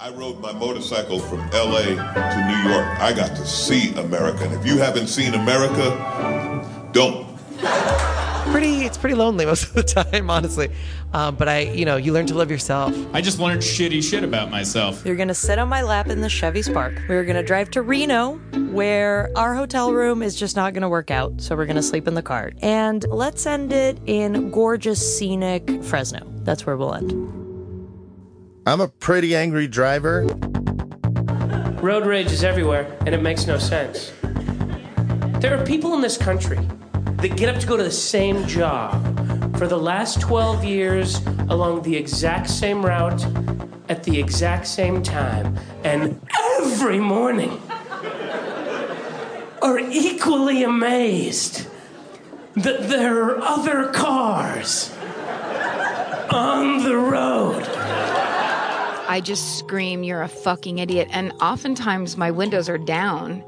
I rode my motorcycle from LA to New York. I got to see America. And if you haven't seen America, don't. It's pretty lonely most of the time, honestly. But you learn to love yourself. I just learned shitty shit about myself. You're going to sit on my lap in the Chevy Spark. We were going to drive to Reno, where our hotel room is just not going to work out. So we're going to sleep in the car. And let's end it in gorgeous, scenic Fresno. That's where we'll end. I'm a pretty angry driver. Road rage is everywhere, and it makes no sense. There are people in this country that get up to go to the same job for the last 12 years along the exact same route at the exact same time, and every morning are equally amazed that there are other cars on the road. I just scream, "You're a fucking idiot." And oftentimes my windows are down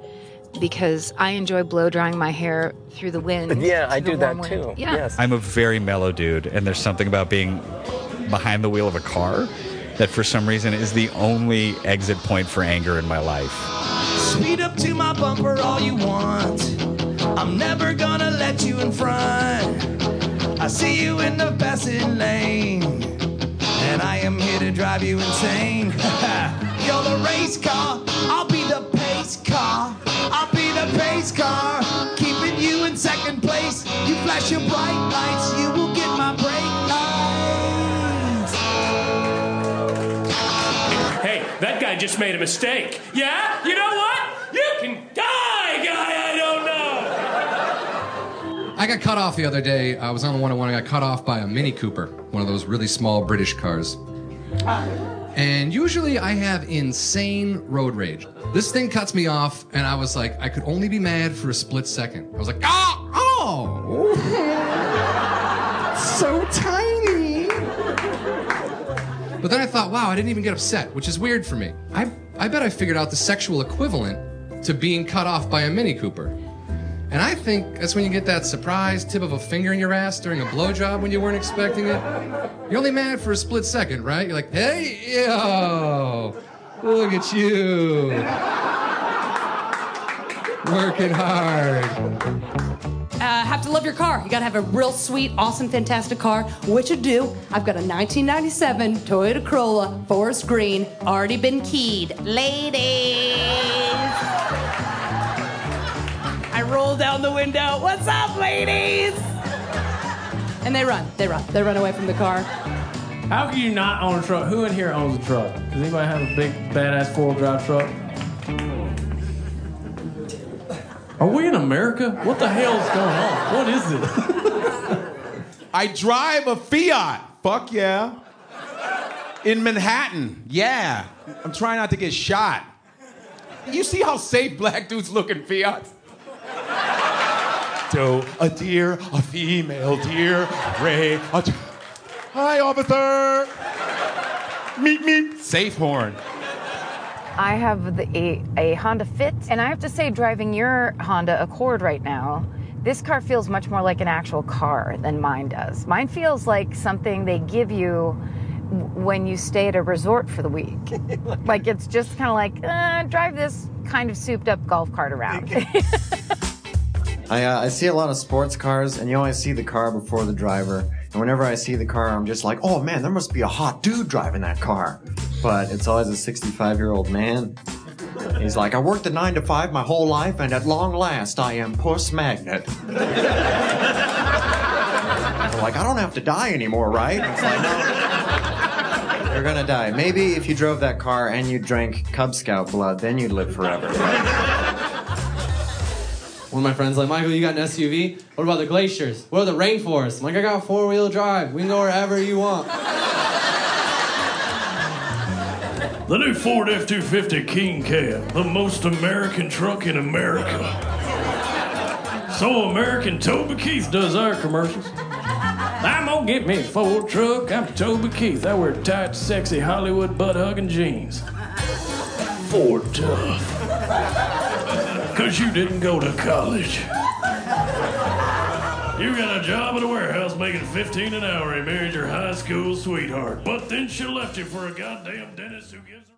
because I enjoy blow drying my hair through the wind. Yeah, I do that too. Yeah. Yes. I'm a very mellow dude, and there's something about being behind the wheel of a car that for some reason is the only exit point for anger in my life. Speed up to my bumper all you want. I'm never gonna let you in front. I see you in the passing lane. And I am here to drive you insane. You're the race car, I'll be the pace car. I'll be the pace car, keeping you in second place. You flash your bright lights, you will get my brake lights. Hey, that guy just made a mistake. Yeah? You know what? You can die, guy, I don't know. I got cut off the other day. I was on the 101, I got cut off by a Mini Cooper. One of those really small British cars. And usually I have insane road rage. This thing cuts me off, and I was like, I could only be mad for a split second. I was like, oh! So tiny! But then I thought, wow, I didn't even get upset, which is weird for me. I bet I figured out the sexual equivalent to being cut off by a Mini Cooper. And I think that's when you get that surprise tip of a finger in your ass during a blowjob when you weren't expecting it. You're only mad for a split second, right? You're like, hey, yo, look at you. Working hard. Have to love your car. You gotta have a real sweet, awesome, fantastic car, which you do. I've got a 1997 Toyota Corolla, forest green, already been keyed. Ladies. I roll down the window, "What's up, ladies?" And they run away from the car. How can you not own a truck? Who in here owns a truck? Does anybody have a big, badass four-wheel drive truck? Are we in America? What the hell's going on? What is it? I drive a Fiat. Fuck yeah. In Manhattan. Yeah. I'm trying not to get shot. You see how safe black dudes look in Fiats? So a deer, a female deer, ray, a... Hi, officer! Meet me. Safe horn. I have a Honda Fit, and I have to say, driving your Honda Accord right now, this car feels much more like an actual car than mine does. Mine feels like something they give you when you stay at a resort for the week. Like, it's just kind of like, drive this kind of souped-up golf cart around. I see a lot of sports cars, and you always see the car before the driver. And whenever I see the car, I'm just like, oh man, there must be a hot dude driving that car. But it's always a 65-year-old man. He's like, I worked the 9-to-5 my whole life, and at long last, I am Puss Magnet. They're like, I don't have to die anymore, right? It's like, no, you're gonna die. Maybe if you drove that car and you drank Cub Scout blood, then you'd live forever, right? One of my friends like, Michael, you got an SUV? What about the glaciers? What are the rainforests? I'm like, I got four-wheel drive. We can go wherever you want. The new Ford F-250 King Cab, the most American truck in America. So American, Toby Keith does our commercials. I'm gonna get me a Ford truck. I'm Toby Keith. I wear tight, sexy Hollywood butt-hugging jeans. Ford tough. 'Cause you didn't go to college. You got a job at a warehouse making $15 an hour and married your high school sweetheart. But then she left you for a goddamn dentist who gives a...